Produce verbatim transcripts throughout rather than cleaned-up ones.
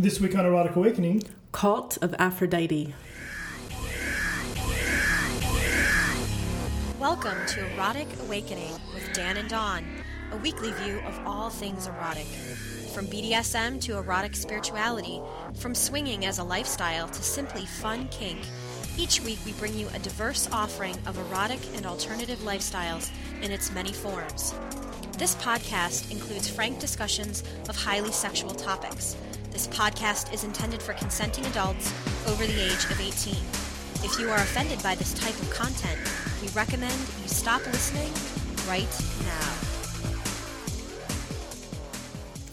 This week on Erotic Awakening, Cult of Aphrodite. Welcome to Erotic Awakening with Dan and Dawn, a weekly view of all things erotic. From B D S M to erotic spirituality, from swinging as a lifestyle to simply fun kink, each week we bring you a diverse offering of erotic and alternative lifestyles in its many forms. This podcast includes frank discussions of highly sexual topics. This podcast is intended for consenting adults over the age of eighteen. If you are offended by this type of content, we recommend you stop listening right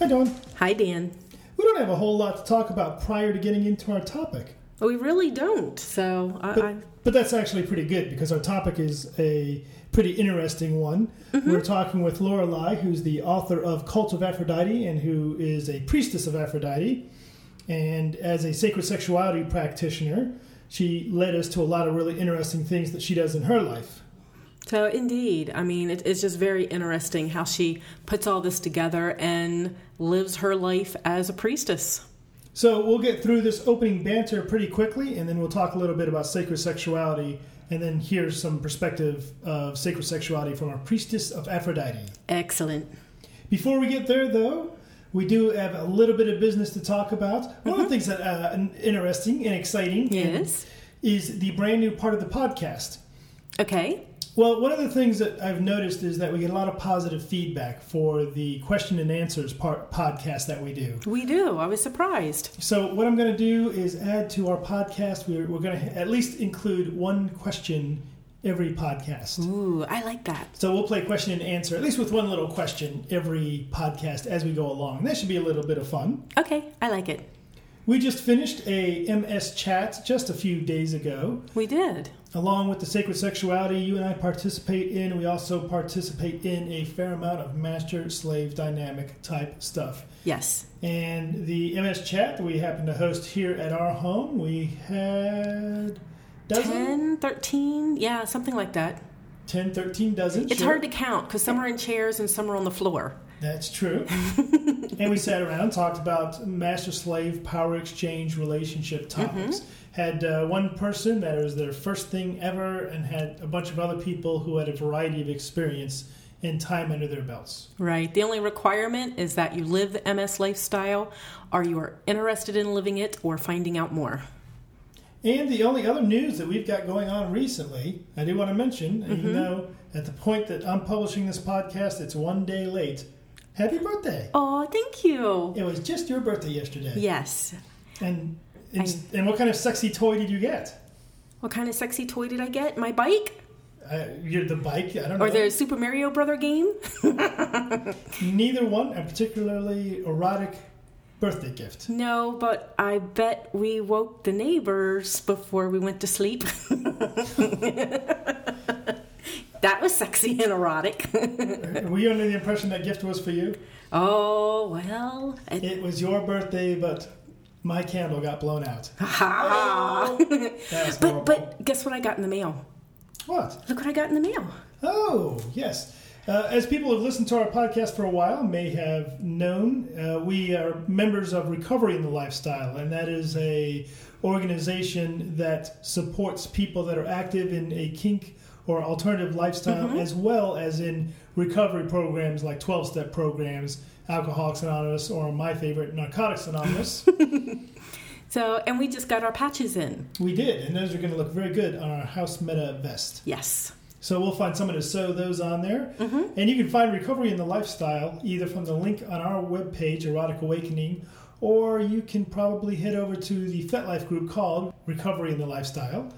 now. Hi, Dawn. Hi, Dan. We don't have a whole lot to talk about prior to getting into our topic. We really don't, so... I, but, I... but that's actually pretty good, because our topic is a pretty interesting one. Mm-hmm. We're talking with Lorelai, who's the author of Cult of Aphrodite, and who is a priestess of Aphrodite. And as a sacred sexuality practitioner, she led us to a lot of really interesting things that she does in her life. So, indeed. I mean, it, it's just very interesting how she puts all this together and lives her life as a priestess. So we'll get through this opening banter pretty quickly, and then we'll talk a little bit about sacred sexuality, and then here's some perspective of sacred sexuality from our priestess of Aphrodite. Excellent. Before we get there, though, we do have a little bit of business to talk about. Mm-hmm. One of the things that uh, interesting and exciting yes. is the brand new part of the podcast. Okay. Well, one of the things that I've noticed is that we get a lot of positive feedback for the question and answers part, podcast that we do. We do. I was surprised. So what I'm going to do is add to our podcast, we're, we're going to at least include one question every podcast. Ooh, I like that. So we'll play question and answer, at least with one little question every podcast as we go along. That should be a little bit of fun. Okay, I like it. We just finished a M S chat just a few days ago. We did. Along with the sacred sexuality you and I participate in, we also participate in a fair amount of master-slave dynamic type stuff. Yes. And the M S chat that we happen to host here at our home, we had... dozen? ten, thirteen, yeah, something like that. ten, thirteen dozen. It's sure. hard to count because some are in chairs and some are on the floor. That's true. And we sat around and talked about master-slave, power exchange, relationship topics. Mm-hmm. Had uh, one person that was their first thing ever and had a bunch of other people who had a variety of experience and time under their belts. Right. The only requirement is that you live the M S lifestyle or you are interested in living it or finding out more. And the only other news that we've got going on recently, I do want to mention, mm-hmm. even though at the point that I'm publishing this podcast, it's one day late. Happy birthday. Oh, thank you. It was just your birthday yesterday. Yes. And... And, I, and what kind of sexy toy did you get? What kind of sexy toy did I get? My bike? Uh, you're the bike? I don't know. Or the Super Mario Brother game? Neither one a particularly erotic birthday gift. No, but I bet we woke the neighbors before we went to sleep. That was sexy and erotic. Were you under the impression that gift was for you? Oh, well. I, it was your birthday, but... my candle got blown out. Ha oh, ha! But, but guess what I got in the mail? What? Look what I got in the mail. Oh, yes. Uh, as people who have listened to our podcast for a while may have known, uh, we are members of Recovery in the Lifestyle, and that is a organization that supports people that are active in a kink or alternative lifestyle, mm-hmm. as well as in recovery programs like twelve-step programs, Alcoholics Anonymous, or my favorite, Narcotics Anonymous. So, and we just got our patches in. We did, and those are going to look very good on our House Meta vest. Yes. So we'll find someone to sew those on there. Mm-hmm. And you can find Recovery in the Lifestyle either from the link on our webpage, Erotic Awakening, or you can probably head over to the FetLife group called Recovery in the Lifestyle,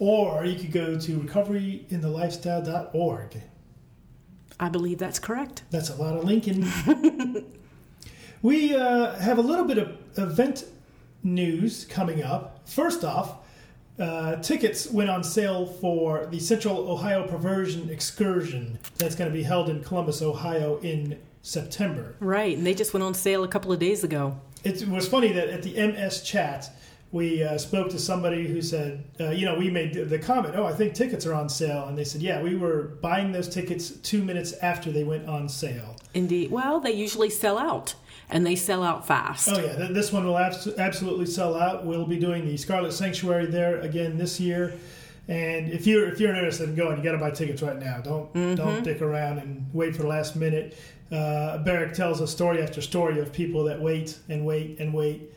or you could go to recovery in the lifestyle dot org. I believe that's correct. That's a lot of Lincoln. We uh, have a little bit of event news coming up. First off, uh, tickets went on sale for the Central Ohio Perversion Excursion that's going to be held in Columbus, Ohio in September. Right, and they just went on sale a couple of days ago. It was funny that at the M S chat, we uh, spoke to somebody who said, uh, you know, we made the comment, oh, I think tickets are on sale. And they said, yeah, we were buying those tickets two minutes after they went on sale. Indeed. Well, they usually sell out. and they sell out fast. Oh, yeah. This one will abs- absolutely sell out. We'll be doing the Scarlet Sanctuary there again this year. And if you're if you're interested in going, you got to buy tickets right now. Don't mm-hmm. don't dick around and wait for the last minute. Uh, Barrick tells a story after story of people that wait and wait and wait,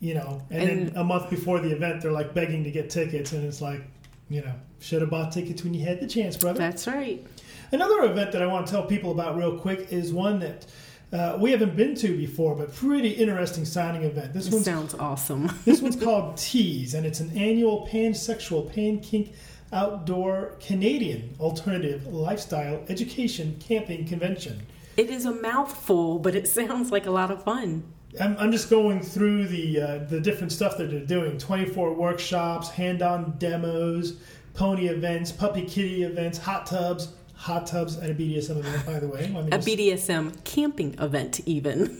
you know. And, and then a month before the event, they're like begging to get tickets, and it's like, you know, should have bought tickets when you had the chance, brother. That's right. Another event that I want to tell people about real quick is one that uh, we haven't been to before, but pretty interesting signing event. This one sounds awesome. This one's called Tease, and it's an annual pansexual, pan-kink, outdoor Canadian alternative lifestyle education camping convention. It is a mouthful, but it sounds like a lot of fun. I'm, I'm just going through the uh, the different stuff that they're doing. twenty-four workshops, hand-on demos, pony events, puppy kitty events, hot tubs. Hot tubs at a B D S M event, by the way. I mean, a B D S M camping event, even.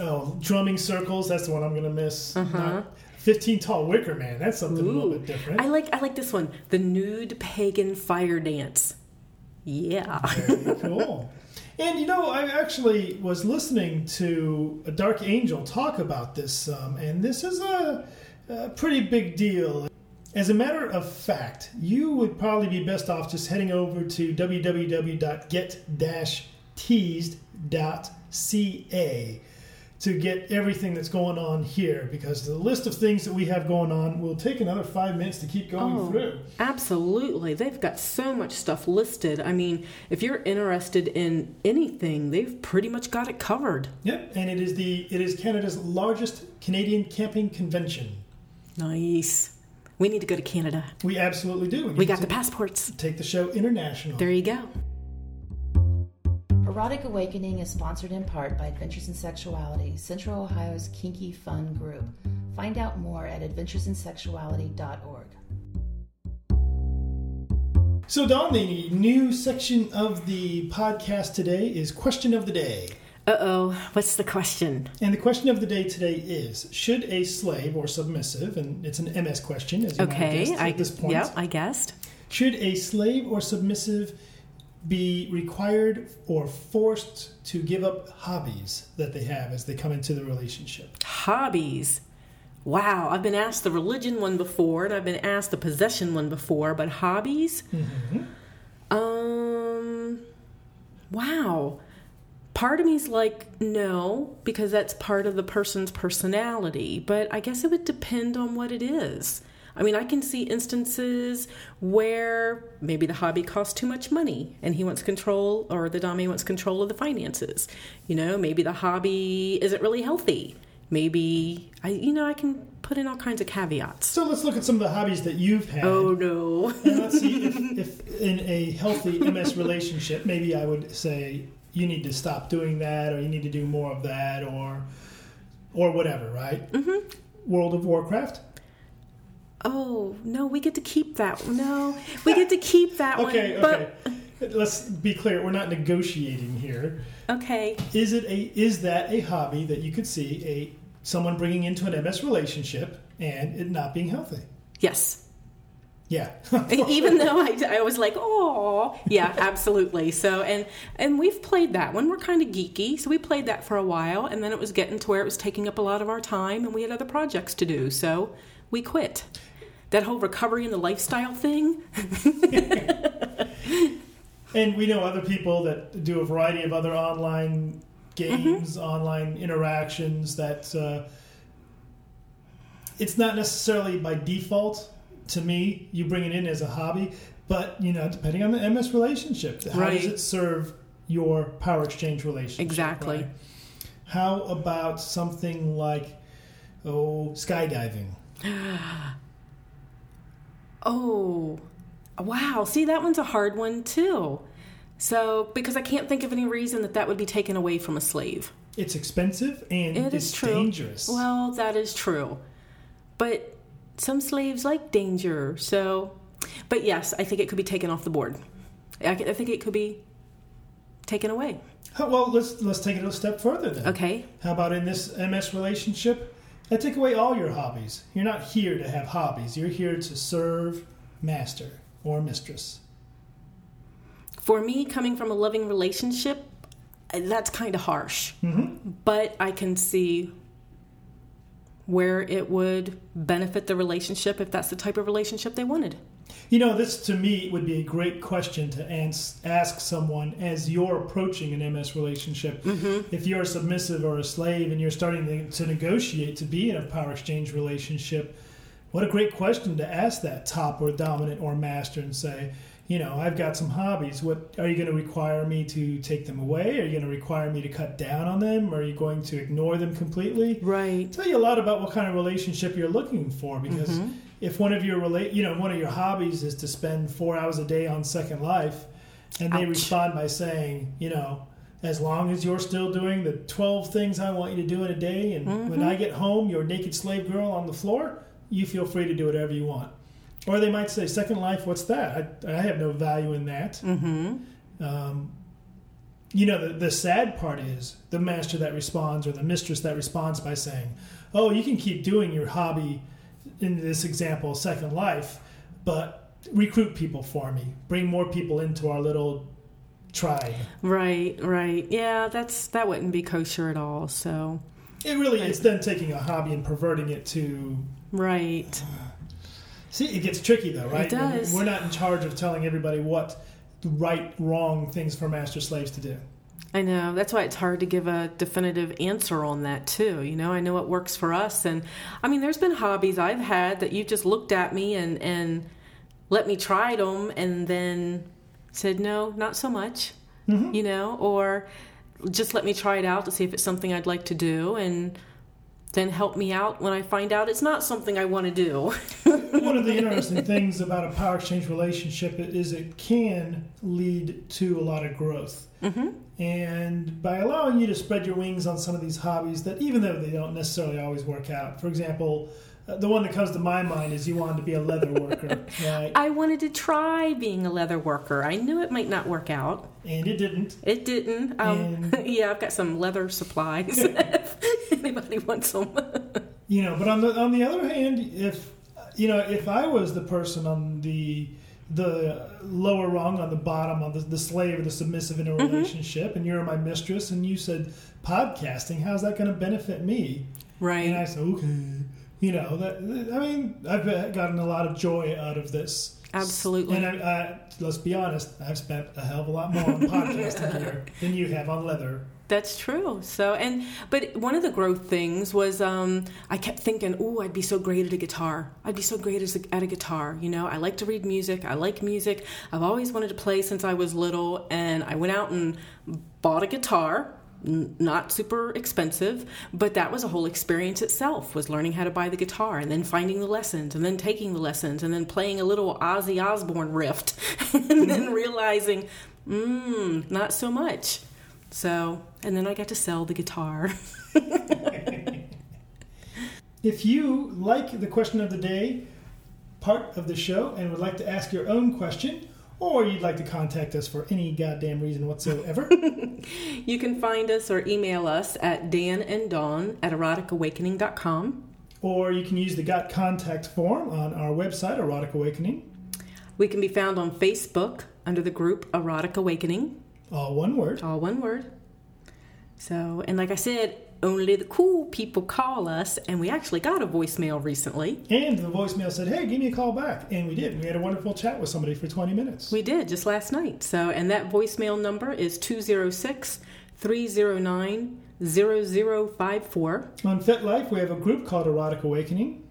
Oh, drumming circles. That's the one I'm going to miss. Uh-huh. fifteen-tall wicker, man. That's something Ooh. a little bit different. I like I like this one. The Nude Pagan Fire Dance. Yeah. Very cool. And, you know, I actually was listening to a Dark Angel talk about this, um, and this is a, a pretty big deal. As a matter of fact, you would probably be best off just heading over to w w w dot get dash teased dot c a to get everything that's going on here, because the list of things that we have going on will take another five minutes to keep going oh, through. Absolutely. They've got so much stuff listed. I mean, if you're interested in anything, they've pretty much got it covered. Yep, and it is the it is Canada's largest Canadian camping convention. Nice. We need to go to Canada. We absolutely do. We, we got the passports. Take the show international. There you go. Erotic Awakening is sponsored in part by Adventures in Sexuality, Central Ohio's kinky fun group. Find out more at adventures in sexuality dot org. So, Dawn, the new section of the podcast today is Question of the Day. Uh-oh, what's the question? And the question of the day today is, should a slave or submissive, and it's an M S question, as you okay, might have guessed I, at this point. Yeah, I guessed. Should a slave or submissive be required or forced to give up hobbies that they have as they come into the relationship? Hobbies. Wow, I've been asked the religion one before, and I've been asked the possession one before, but hobbies? Mm-hmm. Um, wow. Part of me's like, no, because that's part of the person's personality. But I guess it would depend on what it is. I mean, I can see instances where maybe the hobby costs too much money and he wants control, or the dame wants control of the finances. You know, maybe the hobby isn't really healthy. Maybe, I, you know, I can put in all kinds of caveats. So let's look at some of the hobbies that you've had. Oh, no. And let's see if, if in a healthy M S relationship, maybe I would say, you need to stop doing that, or you need to do more of that, or or whatever, right? Mm-hmm. World of Warcraft? Oh, no, we get to keep that one. No, we get to keep that okay, one. Okay, okay. Let's be clear. We're not negotiating here. Okay. Is it a is that a hobby that you could see a someone bringing into an M S relationship and it not being healthy? Yes. Yeah. Even though I, I was like, oh, yeah, absolutely. So, and and we've played that one. We're kind of geeky, so we played that for a while, and then it was getting to where it was taking up a lot of our time, and we had other projects to do, so we quit. That whole recovery in the lifestyle thing. And we know other people that do a variety of other online games, mm-hmm. online interactions, that uh, it's not necessarily by default. To me, you bring it in as a hobby, but, you know, depending on the M S relationship, how right. does it serve your power exchange relationship? Exactly. Right? How about something like, oh, skydiving? Oh, wow. See, that one's a hard one, too. So, because I can't think of any reason that that would be taken away from a slave. It's expensive and it it's true. dangerous. Well, that is true. But some slaves like danger, so... But yes, I think it could be taken off the board. I, I think it could be taken away. How, well, let's let's take it a step further then. Okay. How about in this M S relationship, I take away all your hobbies. You're not here to have hobbies. You're here to serve master or mistress. For me, coming from a loving relationship, that's kind of harsh. Mm-hmm. But I can see where it would benefit the relationship if that's the type of relationship they wanted. You know, this to me would be a great question to ans- ask someone as you're approaching an M S relationship. Mm-hmm. If you're a submissive or a slave and you're starting to, to negotiate to be in a power exchange relationship, what a great question to ask that top or dominant or master and say, you know, I've got some hobbies. What are you going to require me to take them away? Are you going to require me to cut down on them? Are you going to ignore them completely? Right. It'll tell you a lot about what kind of relationship you're looking for, because mm-hmm. if one of your relate, you know, one of your hobbies is to spend four hours a day on Second Life, and they Ouch. respond by saying, you know, as long as you're still doing the twelve things I want you to do in a day, and mm-hmm. when I get home, you're a naked slave girl on the floor, you feel free to do whatever you want. Or they might say, Second Life, what's that? I, I have no value in that. Mm-hmm. Um, you know, the, the sad part is the master that responds or the mistress that responds by saying, oh, you can keep doing your hobby, in this example, Second Life, but recruit people for me. Bring more people into our little tribe. Right, right. Yeah, that's that wouldn't be kosher at all. So It really I, it's then taking a hobby and perverting it to... Right. Uh, See, it gets tricky, though, right? It does. We're not in charge of telling everybody what the right, wrong things for master slaves to do. I know. That's why it's hard to give a definitive answer on that, too. You know, I know what works for us. And, I mean, there's been hobbies I've had that you just looked at me and, and let me try them and then said, no, not so much, mm-hmm. you know, or just let me try it out to see if it's something I'd like to do and then help me out when I find out it's not something I want to do. One of the interesting things about a power exchange relationship is it can lead to a lot of growth. Mm-hmm. And by allowing you to spread your wings on some of these hobbies that even though they don't necessarily always work out, for example, the one that comes to my mind is you wanted to be a leather worker, right? I wanted to try being a leather worker. I knew it might not work out. And it didn't. It didn't. Um, and... Yeah, I've got some leather supplies if anybody wants them. You know, but on the on the other hand, if you know, if I was the person on the the lower rung, on the bottom, on the, the slave or the submissive in a relationship, mm-hmm. and you're my mistress, and you said, podcasting, how's that going to benefit me? Right. And I said, okay. You know, that, I mean, I've gotten a lot of joy out of this. Absolutely. And I, I, let's be honest, I've spent a hell of a lot more on podcasting here than you have on leather. That's true. So, and but one of the growth things was um, I kept thinking, oh, I'd be so great at a guitar. I'd be so great as a, at a guitar. You know, I like to read music. I like music. I've always wanted to play since I was little. And I went out and bought a guitar. Not super expensive, but that was a whole experience itself, was learning how to buy the guitar and then finding the lessons and then taking the lessons and then playing a little Ozzy Osbourne riff and then realizing, mmm, not so much. So, and then I got to sell the guitar. If you like the question of the day part of the show and would like to ask your own question, or you'd like to contact us for any goddamn reason whatsoever, you can find us or email us at dananddawn at erotic awakening dot com. Or you can use the Got Contact form on our website, Erotic Awakening. We can be found on Facebook under the group Erotic Awakening. All one word. All one word. So, and like I said, only the cool people call us, and we actually got a voicemail recently. And the voicemail said, hey, give me a call back. And we did. We had a wonderful chat with somebody for twenty minutes. We did, just last night. So, and that voicemail number is two oh six, three oh nine, oh oh five four. On FetLife, we have a group called Erotic Awakening.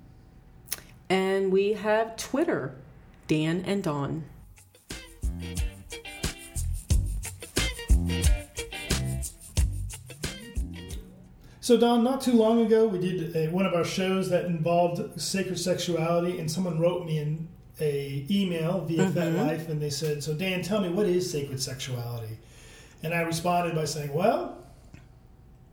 And we have Twitter, Dan and Dawn. So, Don, not too long ago, we did a, one of our shows that involved sacred sexuality, and someone wrote me an a email via mm-hmm. FetLife, and they said, so, Dan, tell me, what is sacred sexuality? And I responded by saying, well,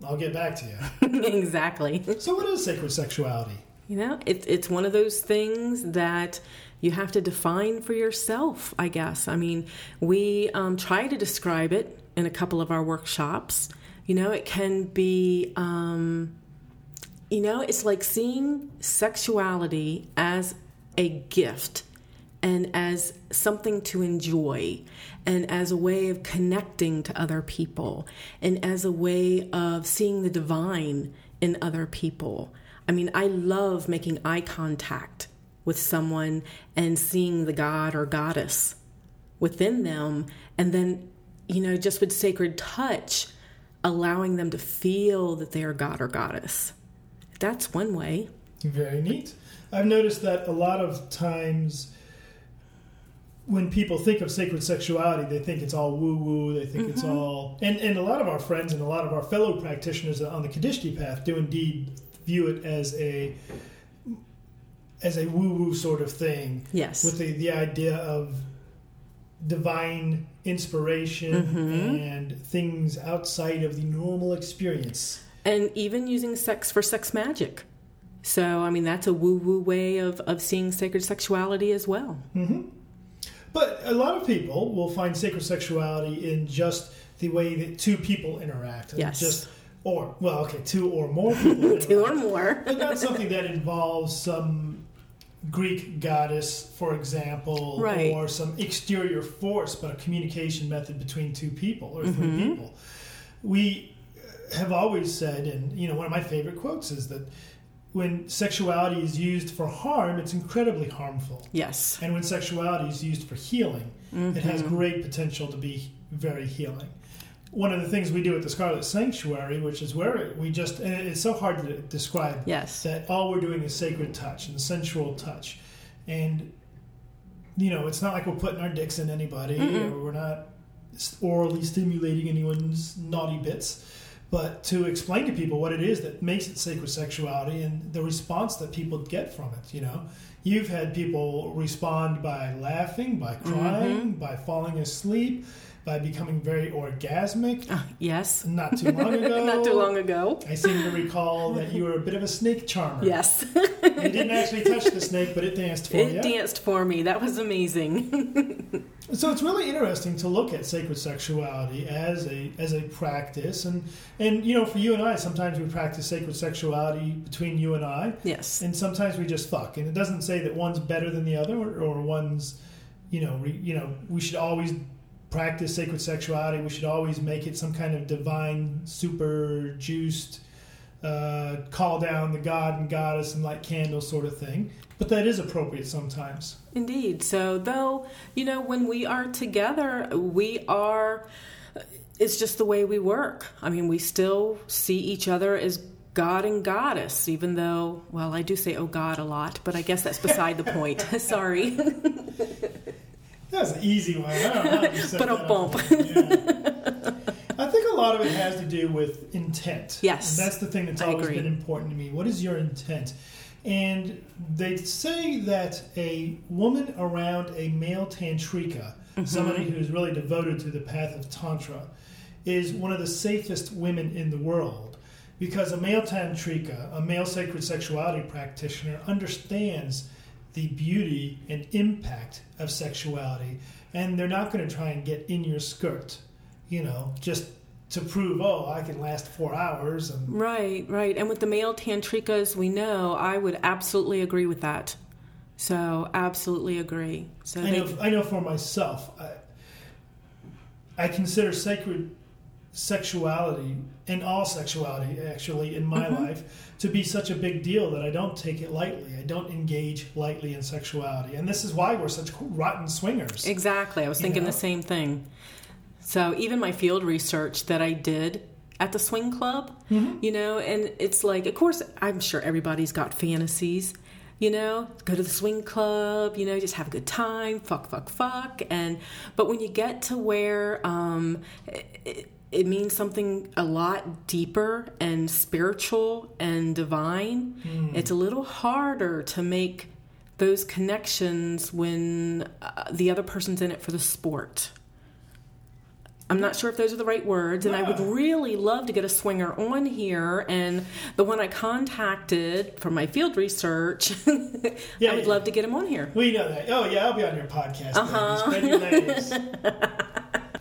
I'll get back to you. Exactly. So what is sacred sexuality? You know, it, it's one of those things that you have to define for yourself, I guess. I mean, we um, try to describe it in a couple of our workshops. You know, it can be, um, you know, it's like seeing sexuality as a gift and as something to enjoy, and as a way of connecting to other people, and as a way of seeing the divine in other people. I mean, I love making eye contact with someone and seeing the god or goddess within them. And then, you know, just with sacred touch, allowing them to feel that they are god or goddess. That's one way. Very neat. I've noticed that a lot of times when people think of sacred sexuality, they think it's all woo-woo. They think mm-hmm. it's all... And, and a lot of our friends and a lot of our fellow practitioners on the Kadishti path do indeed view it as a... as a woo-woo sort of thing. Yes. With the, the idea of divine inspiration mm-hmm. and things outside of the normal experience. And even using sex for sex magic. So, I mean, that's a woo-woo way of, of seeing sacred sexuality as well. Mm-hmm. But a lot of people will find sacred sexuality in just the way that two people interact. Yes. Just Or, well, okay, two or more people. Two or more. But not something that involves some Greek goddess, for example, right. or some exterior force, but a communication method between two people or three mm-hmm. people. We have always said, and you know, one of my favorite quotes is that when sexuality is used for harm, it's incredibly harmful. Yes. And when sexuality is used for healing, mm-hmm. it has great potential to be very healing. One of the things we do at the Scarlet Sanctuary, which is where we just, and it's so hard to describe, yes. that all we're doing is sacred touch and sensual touch. And, you know, it's not like we're putting our dicks in anybody, mm-mm. or we're not orally stimulating anyone's naughty bits, but to explain to people what it is that makes it sacred sexuality and the response that people get from it, you know. You've had people respond by laughing, by crying, mm-hmm. by falling asleep, by becoming very orgasmic. Uh, yes. Not too long ago. Not too long ago. I seem to recall that you were a bit of a snake charmer. Yes. You didn't actually touch the snake, but it danced for you. It yeah? danced for me. That was amazing. So it's really interesting to look at sacred sexuality as a as a practice. And, and, you know, for you and I, sometimes we practice sacred sexuality between you and I. Yes. And sometimes we just fuck. And it doesn't say that one's better than the other or, or one's, you know, re, you know, we should always... practice sacred sexuality, we should always make it some kind of divine, super juiced, uh, call down the god and goddess and light candles sort of thing. But that is appropriate sometimes. Indeed. So though, you know, when we are together, we are, it's just the way we work. I mean, we still see each other as god and goddess, even though, well, I do say, oh, God a lot, but I guess that's beside the point. Sorry. That's an easy one. I don't know how you said but that a bump. Yeah. I think a lot of it has to do with intent. Yes. And that's the thing that's I always agree. Been important to me. What is your intent? And they say that a woman around a male tantrika, mm-hmm. somebody who's really devoted to the path of Tantra, is one of the safest women in the world. Because a male tantrika, a male sacred sexuality practitioner, understands the beauty and impact of sexuality, and they're not going to try and get in your skirt, you know, just to prove, oh, I can last four hours. And... Right, right. And with the male tantrikas we know, I would absolutely agree with that. So, absolutely agree. So I, they... know, I know for myself, I, I consider sacred sexuality, and all sexuality actually in my mm-hmm. life, to be such a big deal that I don't take it lightly. I don't engage lightly in sexuality. And this is why we're such rotten swingers. Exactly. I was thinking you know? the same thing. So even my field research that I did at the swing club, mm-hmm. you know, and it's like, of course, I'm sure everybody's got fantasies, you know, go to the swing club, you know, just have a good time, fuck, fuck, fuck. And, but when you get to where, um, it, It means something a lot deeper and spiritual and divine. Mm. It's a little harder to make those connections when uh, the other person's in it for the sport. I'm not sure if those are the right words, and yeah. I would really love to get a swinger on here. And the one I contacted from my field research, yeah, I would yeah. love to get him on here. We know that. Oh, yeah, I'll be on your podcast. Uh-huh. Spread your legs.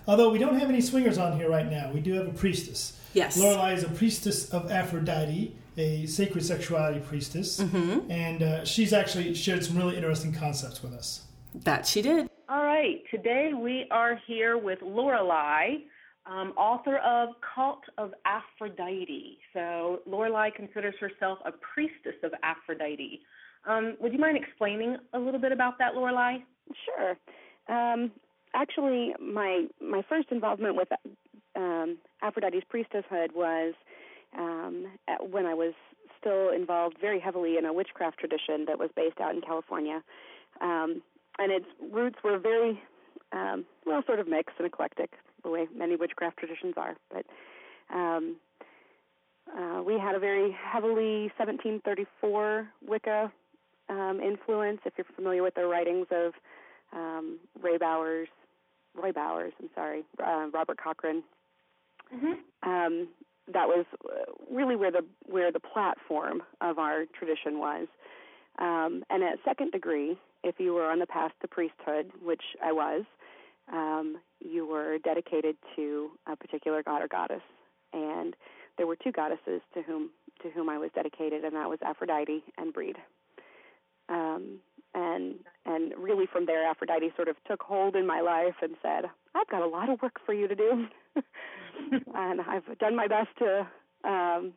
Although we don't have any swingers on here right now, we do have a priestess. Yes. Lorelai is a priestess of Aphrodite, a sacred sexuality priestess. Mm-hmm. And uh, she's actually shared some really interesting concepts with us. That she did. All right. Today we are here with Lorelai, um, author of Cult of Aphrodite. So Lorelai considers herself a priestess of Aphrodite. Um, would you mind explaining a little bit about that, Lorelai? Sure. Um, actually, my my first involvement with um, Aphrodite's priestesshood was um, at, when I was still involved very heavily in a witchcraft tradition that was based out in California. Um, and its roots were very, um, well, sort of mixed and eclectic, the way many witchcraft traditions are. But um, uh, we had a very heavily seventeen thirty-four Wicca um, influence, if you're familiar with the writings of um, Ray Bowers, Roy Bowers, I'm sorry, uh, Robert Cochran. Mm-hmm. Um, that was really where the where the platform of our tradition was. Um, and at second degree, if you were on the path to priesthood, which I was, um, you were dedicated to a particular god or goddess. And there were two goddesses to whom to whom I was dedicated, and that was Aphrodite and Breed. Um, and and really from there, Aphrodite sort of took hold in my life and said, I've got a lot of work for you to do. And I've done my best to, um,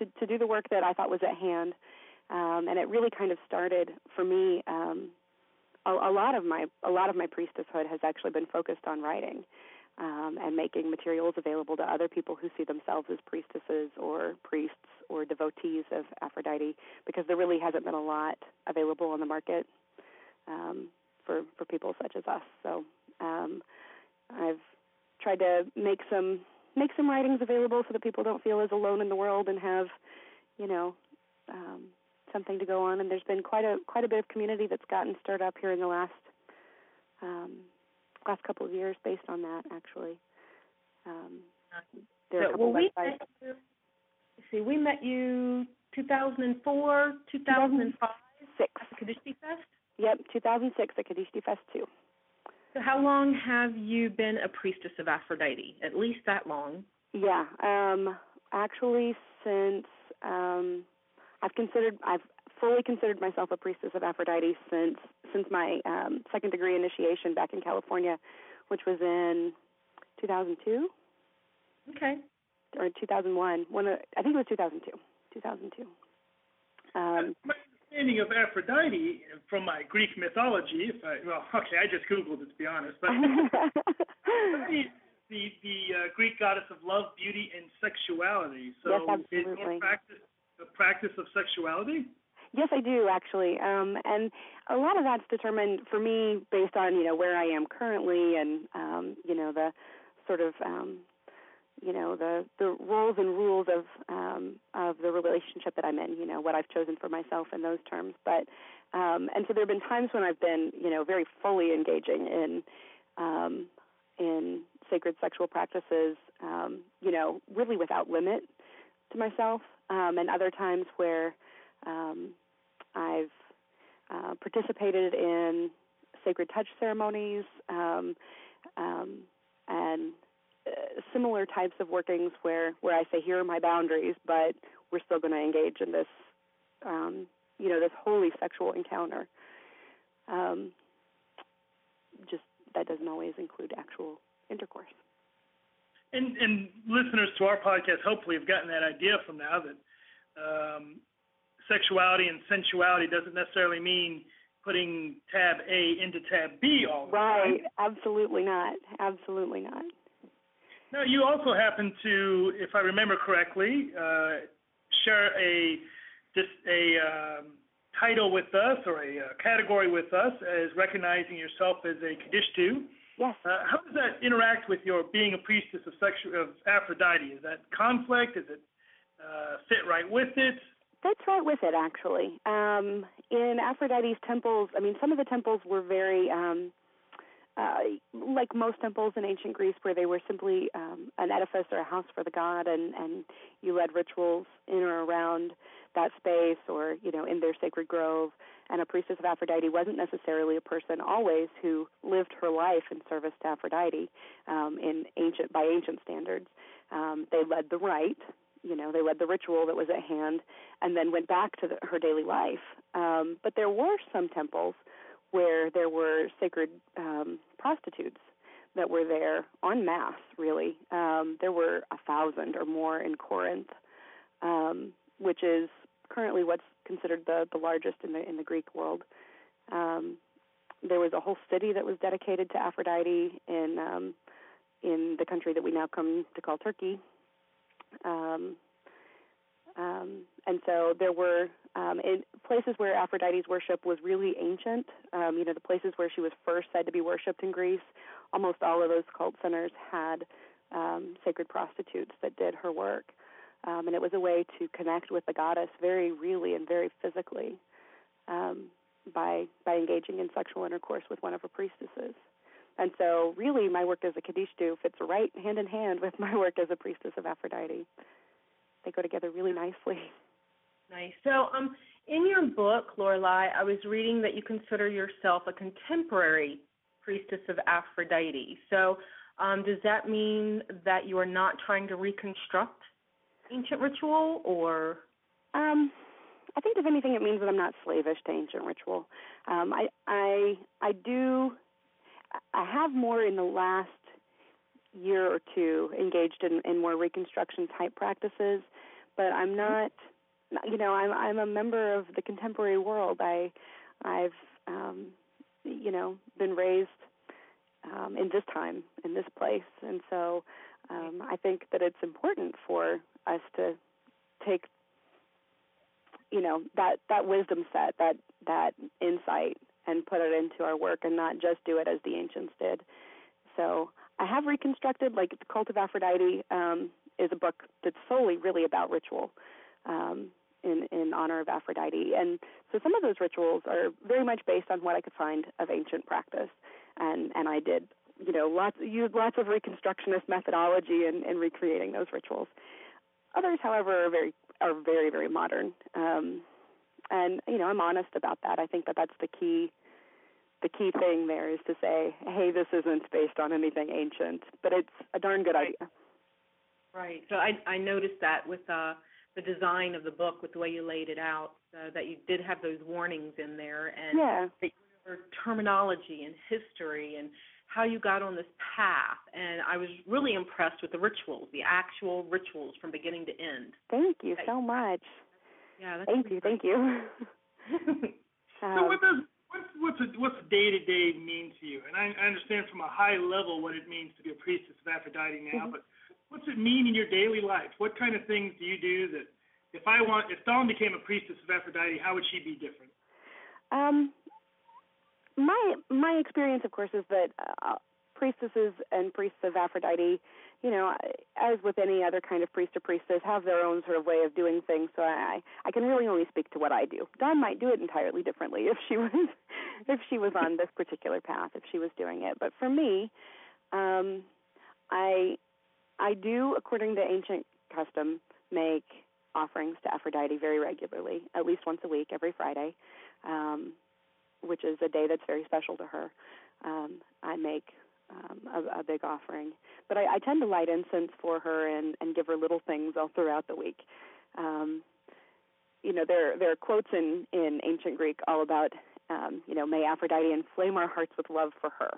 to to do the work that I thought was at hand. Um, and it really kind of started for me. Um, a, a lot of my a lot of my priestesshood has actually been focused on writing um, and making materials available to other people who see themselves as priestesses or priests or devotees of Aphrodite, because there really hasn't been a lot available on the market um, for for people such as us. So um, I've tried to make some make some writings available so that people don't feel as alone in the world and have, you know. Um, something to go on, and there's been quite a quite a bit of community that's gotten stirred up here in the last um, last couple of years based on that, actually. Um, there so, are a couple well, we met you, see, we met you two thousand four, two thousand five, six at Kadishti Fest? Yep, two thousand six at Kadishti Fest two. So how long have you been a priestess of Aphrodite? At least that long. Yeah, um, actually since... Um, I've considered, I've fully considered myself a priestess of Aphrodite since since my um, second degree initiation back in California, which was in two thousand two. Okay. Or two thousand one. One, I think it was two thousand two. two thousand two. Um, my understanding of Aphrodite from my Greek mythology, if I, well, okay, I just Googled it to be honest, but the the uh, Greek goddess of love, beauty, and sexuality. So yes, absolutely. Is your practice the practice of sexuality? Yes, I do, actually. Um, and a lot of that's determined for me based on, you know, where I am currently and, um, you know, the sort of, um, you know, the, the roles and rules of um, of the relationship that I'm in, you know, what I've chosen for myself in those terms. But um, and so there have been times when I've been, you know, very fully engaging in um, in sacred sexual practices, um, you know, really without limit to myself. Um, and other times where um, I've uh, participated in sacred touch ceremonies um, um, and uh, similar types of workings where, where I say, here are my boundaries, but we're still going to engage in this, um, you know, this holy sexual encounter. Um, just that doesn't always include actual intercourse. And, and listeners to our podcast hopefully have gotten that idea from now that um, sexuality and sensuality doesn't necessarily mean putting tab A into tab B all the time. Right, absolutely not, absolutely not. Now, you also happen to, if I remember correctly, uh, share a, just a um, title with us or a, a category with us as recognizing yourself as a Kedishtu. Yes. Uh, how does that interact with your being a priestess of sexu- of Aphrodite? Is that conflict? Does it uh, fit right with it? Fits right with it, actually. Um, in Aphrodite's temples, I mean, some of the temples were very, um, uh, like most temples in ancient Greece, where they were simply um, an edifice or a house for the god, and, and you led rituals in or around that space or, you know, in their sacred grove. And a priestess of Aphrodite wasn't necessarily a person always who lived her life in service to Aphrodite um, in ancient by ancient standards. Um, they led the rite, you know, they led the ritual that was at hand, and then went back to the, her daily life. Um, but there were some temples where there were sacred um, prostitutes that were there en masse, really. Um, there were a thousand or more in Corinth, um, which is currently what's considered the, the largest in the in the Greek world. Um, there was a whole city that was dedicated to Aphrodite in um, in the country that we now come to call Turkey. Um, um, and so there were um, in places where Aphrodite's worship was really ancient, um, you know, the places where she was first said to be worshipped in Greece, almost all of those cult centers had um, sacred prostitutes that did her work. Um, and it was a way to connect with the goddess very really and very physically um, by by engaging in sexual intercourse with one of her priestesses. And so really my work as a Kedishtu fits right hand in hand with my work as a priestess of Aphrodite. They go together really nicely. Nice. So um, in your book, Lorelai, I was reading that you consider yourself a contemporary priestess of Aphrodite. So um, does that mean that you are not trying to reconstruct ancient ritual, or? Um, I think, if anything, it means that I'm not slavish to ancient ritual. Um, I, I, I do, I have more in the last year or two engaged in, in more reconstruction-type practices, but I'm not, you know, I'm, I'm a member of the contemporary world. I, I've, um, you know, been raised um, in this time, in this place, and so um, I think that it's important for us to take, you know, that, that wisdom set, that that insight, and put it into our work and not just do it as the ancients did. So I have reconstructed, like, the Cult of Aphrodite um, is a book that's solely really about ritual um, in, in honor of Aphrodite. And so some of those rituals are very much based on what I could find of ancient practice. And, and I did, you know, lots, used lots of reconstructionist methodology in, in recreating those rituals. Others, however, are very, are very, very modern, um, and you know I'm honest about that. I think that that's the key, the key thing there is to say, hey, this isn't based on anything ancient, but it's a darn good right. idea. Right. So I I noticed that with uh, the design of the book, with the way you laid it out, uh, that you did have those warnings in there, and yeah. the terminology and history and how you got on this path, and I was really impressed with the rituals, the actual rituals from beginning to end. Thank you so much. Yeah, that's thank you, thank you. So what does what's what's, a, what's a day-to-day mean to you? And I, I understand from a high level what it means to be a priestess of Aphrodite now, mm-hmm. but what's it mean in your daily life? What kind of things do you do that, if I want, if Dawn became a priestess of Aphrodite, how would she be different? Um. My my experience, of course, is that uh, priestesses and priests of Aphrodite, you know, as with any other kind of priest or priestess, have their own sort of way of doing things. So I, I can really only speak to what I do. Dawn might do it entirely differently if she was if she was on this particular path, if she was doing it. But for me, um, I I do, according to ancient custom, make offerings to Aphrodite very regularly, at least once a week, every Friday. Um, which is a day that's very special to her. Um, I make um, a, a big offering. But I, I tend to light incense for her and, and give her little things all throughout the week. Um, you know, there, there are quotes in, in ancient Greek all about, um, you know, may Aphrodite inflame our hearts with love for her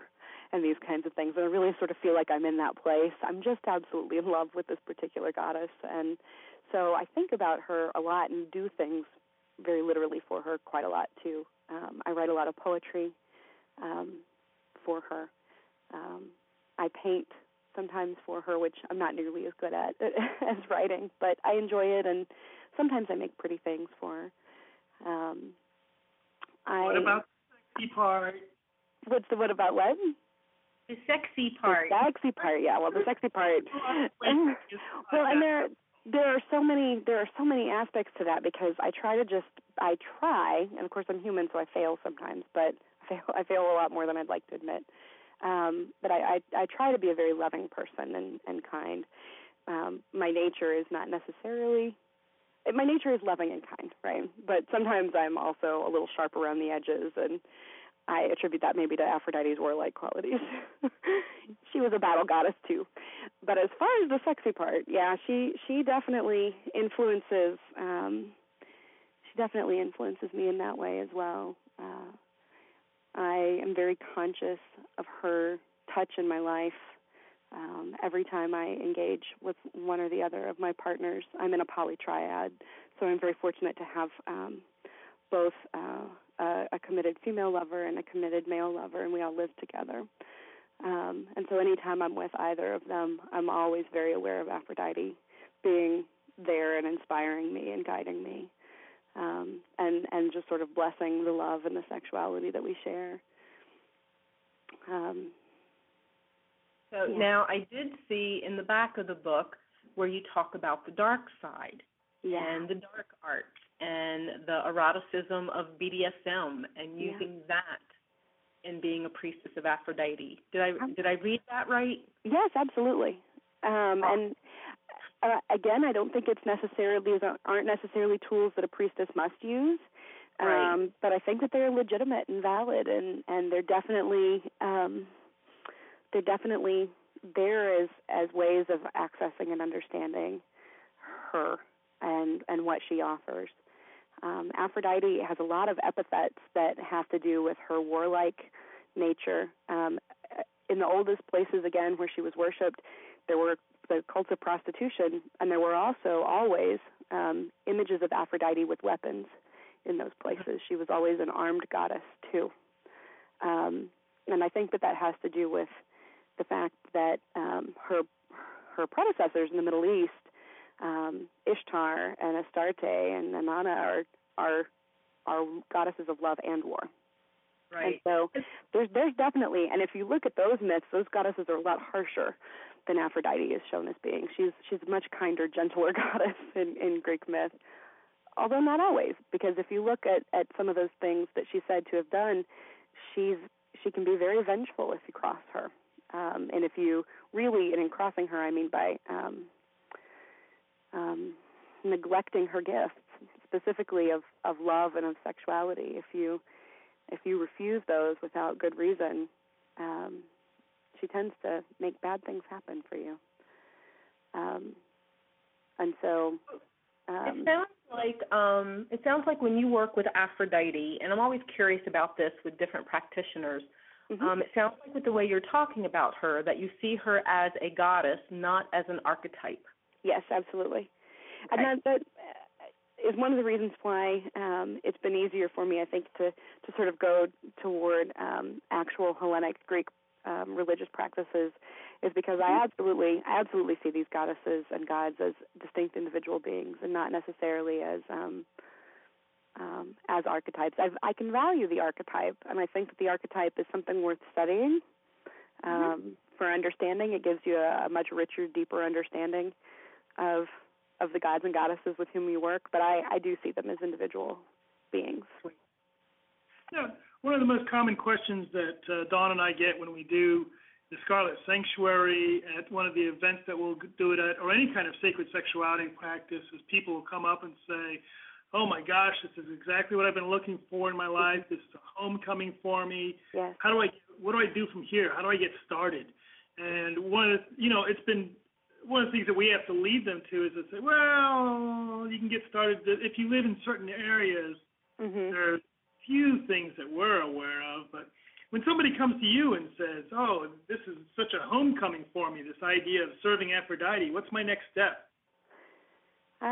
and these kinds of things. And I really sort of feel like I'm in that place. I'm just absolutely in love with this particular goddess. And so I think about her a lot and do things very literally for her quite a lot, too. Um, I write a lot of poetry um, for her. Um, I paint sometimes for her, which I'm not nearly as good at as writing, but I enjoy it, and sometimes I make pretty things for her. Um, I, what about the sexy part? What's the, what about what? The sexy part. The sexy part, yeah, well, the sexy part. and, well, and there there are so many there are so many aspects to that because I try to just I try, and of course I'm human, so I fail sometimes, but I fail, I fail a lot more than I'd like to admit. Um, but I, I, I try to be a very loving person and, and kind. Um, my nature is not necessarily, my nature is loving and kind, right? But sometimes I'm also a little sharp around the edges, and I attribute that maybe to Aphrodite's warlike qualities. She was a battle goddess too. But as far as the sexy part, yeah, she, she definitely influences... Um, definitely influences me in that way as well. Uh, I am very conscious of her touch in my life. Um, every time I engage with one or the other of my partners, I'm in a polytriad, so I'm very fortunate to have um, both uh, a, a committed female lover and a committed male lover, and we all live together. Um, and so anytime I'm with either of them, I'm always very aware of Aphrodite being there and inspiring me and guiding me, um, and, and just sort of blessing the love and the sexuality that we share. Um So yeah. Now I did see in the back of the book where you talk about the dark side yeah. and the dark arts and the eroticism of B D S M and using yeah. that in being a priestess of Aphrodite. Did I um, did I read that right? Yes, absolutely. Um, oh. And uh, again, I don't think it's necessarily these aren't necessarily tools that a priestess must use, right. um, but I think that they're legitimate and valid, and and they're definitely. Um, They're definitely there as, as ways of accessing and understanding her and, and what she offers. Um, Aphrodite has a lot of epithets that have to do with her warlike nature. Um, in the oldest places, again, where she was worshipped, there were the cults of prostitution, and there were also always um, images of Aphrodite with weapons in those places. She was always an armed goddess, too. Um, and I think that that has to do with the fact that um, her her predecessors in the Middle East, um, Ishtar and Astarte and Inanna, are are are goddesses of love and war. Right. And so there's there's definitely, and if you look at those myths, those goddesses are a lot harsher than Aphrodite is shown as being. She's she's a much kinder, gentler goddess in, in Greek myth, although not always, because if you look at, at some of those things that she's said to have done, she's she can be very vengeful if you cross her. Um, and if you really, and in crossing her, I mean by um, um, neglecting her gifts, specifically of, of love and of sexuality. If you if you refuse those without good reason, um, she tends to make bad things happen for you. Um, and so, um, it sounds like um, it sounds like when you work with Aphrodite, and I'm always curious about this with different practitioners. Mm-hmm. Um, it sounds like with the way you're talking about her that you see her as a goddess, not as an archetype. Yes, absolutely. Okay. And that, that is one of the reasons why um, it's been easier for me, I think, to, to sort of go toward um, actual Hellenic Greek um, religious practices, is because I absolutely, I absolutely see these goddesses and gods as distinct individual beings and not necessarily as um, Um, as archetypes. I've, I can value the archetype, and I think that the archetype is something worth studying um, mm-hmm. for understanding. It gives you a, a much richer, deeper understanding of of the gods and goddesses with whom you work, but I, I do see them as individual beings. Yeah, one of the most common questions that uh, Dawn and I get when we do the Scarlet Sanctuary at one of the events that we'll do it at, or any kind of sacred sexuality practice, is people will come up and say, oh, my gosh, this is exactly what I've been looking for in my life. This is a homecoming for me. Yes. How do I, what do I do from here? How do I get started? And one of, you know, it's been one of the things that we have to lead them to is to say, well, you can get started. If you live in certain areas, mm-hmm. there are few things that we're aware of. But when somebody comes to you and says, oh, this is such a homecoming for me, this idea of serving Aphrodite, what's my next step?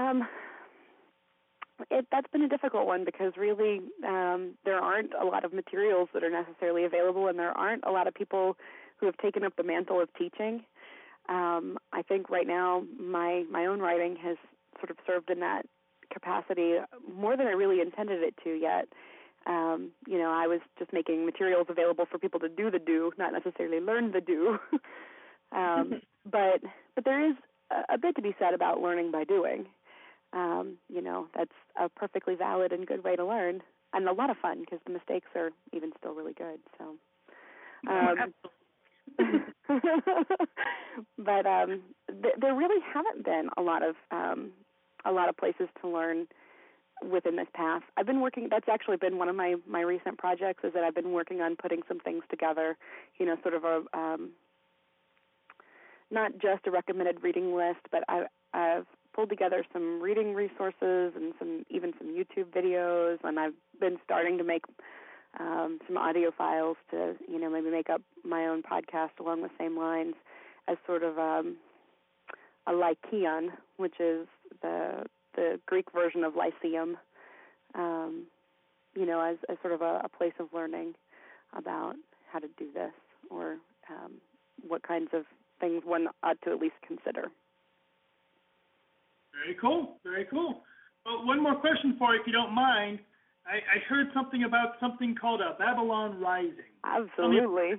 Um. It, that's been a difficult one because really um, there aren't a lot of materials that are necessarily available, and there aren't a lot of people who have taken up the mantle of teaching. Um, I think right now my, my own writing has sort of served in that capacity more than I really intended it to yet. Um, you know, I was just making materials available for people to do the do, not necessarily learn the do. um, but but there is a, a bit to be said about learning by doing. Um, you know, that's a perfectly valid and good way to learn, and a lot of fun because the mistakes are even still really good. So, um, but um, th- there really haven't been a lot of um, a lot of places to learn within this path. I've been working. That's actually been one of my, my recent projects, is that I've been working on putting some things together. You know, sort of a um, not just a recommended reading list, but I, I've pulled together some reading resources and some even some YouTube videos, and I've been starting to make um, some audio files to, you know, maybe make up my own podcast along the same lines as sort of um, a Lykeon, which is the the Greek version of Lyceum, um, you know, as, as sort of a, a place of learning about how to do this or um, what kinds of things one ought to at least consider. Very cool, very cool. Well, one more question for you, if you don't mind. I, I heard something about something called a Babylon Rising. Absolutely.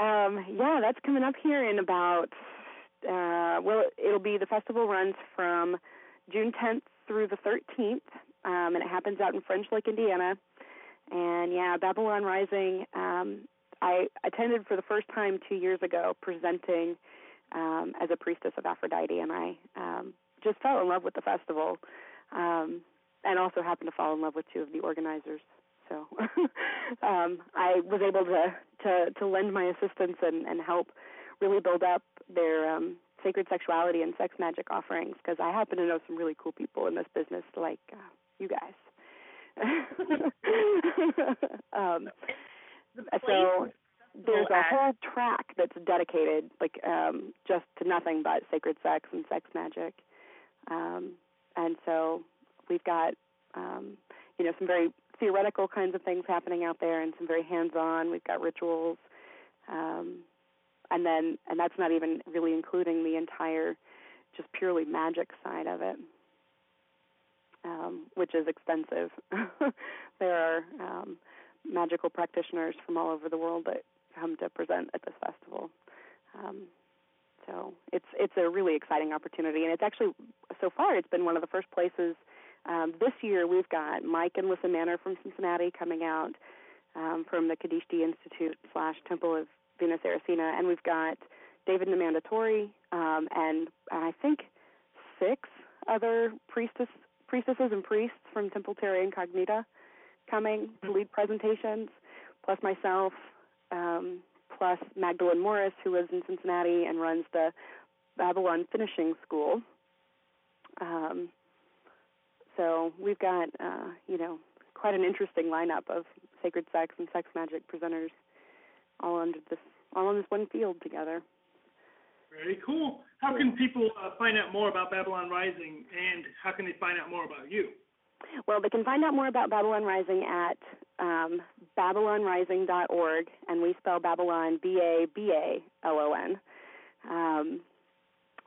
Um, yeah, that's coming up here in about, uh, well, it'll be the festival runs from June tenth through the thirteenth, um, and it happens out in French Lake, Indiana. And, yeah, Babylon Rising, um, I attended for the first time two years ago presenting um, as a priestess of Aphrodite, and I um, just fell in love with the festival. Um and also happened to fall in love with two of the organizers. So um, I was able to, to, to lend my assistance and, and help really build up their um, sacred sexuality and sex magic offerings, because I happen to know some really cool people in this business like uh, you guys. um, so there's a whole track that's dedicated like um, just to nothing but sacred sex and sex magic. Um, and so... We've got, um, you know, some very theoretical kinds of things happening out there, and some very hands-on. We've got rituals, um, and then, and that's not even really including the entire, just purely magic side of it, um, which is expensive. There are um, magical practitioners from all over the world that come to present at this festival. Um, so it's it's a really exciting opportunity, and it's actually so far it's been one of the first places. Um, this year we've got Mike and Lissa Manor from Cincinnati coming out um, from the Kadishti Institute slash Temple of Venus Aracena, and we've got David and Amanda Torrey um, and I think six other priestess, priestesses and priests from Temple Terry Incognita coming to lead presentations, plus myself, um, plus Magdalene Morris, who lives in Cincinnati and runs the Babylon Finishing School. Um So we've got, uh, you know, quite an interesting lineup of sacred sex and sex magic presenters, all under this, all on this one field together. Very cool. How can people uh, find out more about Babylon Rising, and how can they find out more about you? Well, they can find out more about Babylon Rising at um, Babylon Rising dot org, and we spell Babylon B A B A L O N. Um,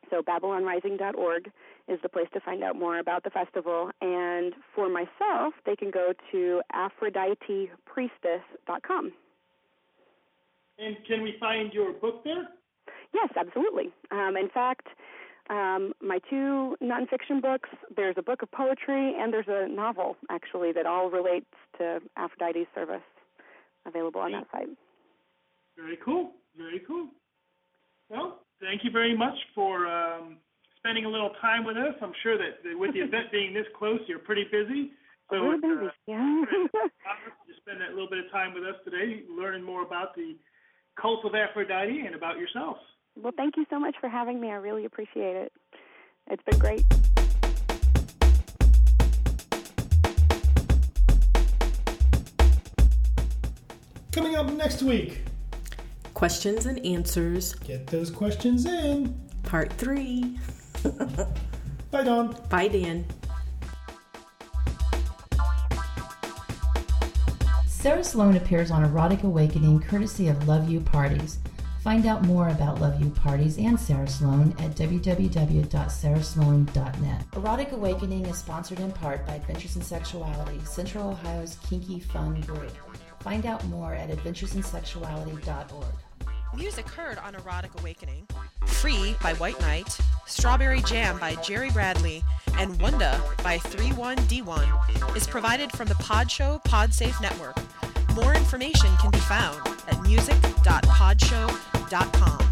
so Babylon Rising dot org. Is the place to find out more about the festival. And for myself, they can go to Aphrodite Priestess dot com. And can we find your book there? Yes, absolutely. Um, in fact, um, my two nonfiction books, there's a book of poetry and there's a novel, actually, that all relates to Aphrodite's service, available on that site. Very cool. Very cool. Well, thank you very much for... Um spending a little time with us. I'm sure that with the event being this close, you're pretty busy. So we're busy, uh, yeah. You spend that little bit of time with us today, learning more about the Cult of Aphrodite and about yourself. Well, thank you so much for having me. I really appreciate it. It's been great. Coming up next week. Questions and answers. Get those questions in. Part three. Bye, Don. Bye, Dan. Sarah Sloan appears on Erotic Awakening courtesy of Love You Parties. Find out more about Love You Parties and Sarah Sloan at w w w dot sarah sloan dot net. Erotic Awakening is sponsored in part by Adventures in Sexuality, Central Ohio's kinky fun group. Find out more at adventures in sexuality dot org. Music heard on Erotic Awakening, Free by White Knight, Strawberry Jam by Jerry Bradley, and Wunda by three one D one is provided from the Podshow PodSafe Network. More information can be found at music dot podshow dot com.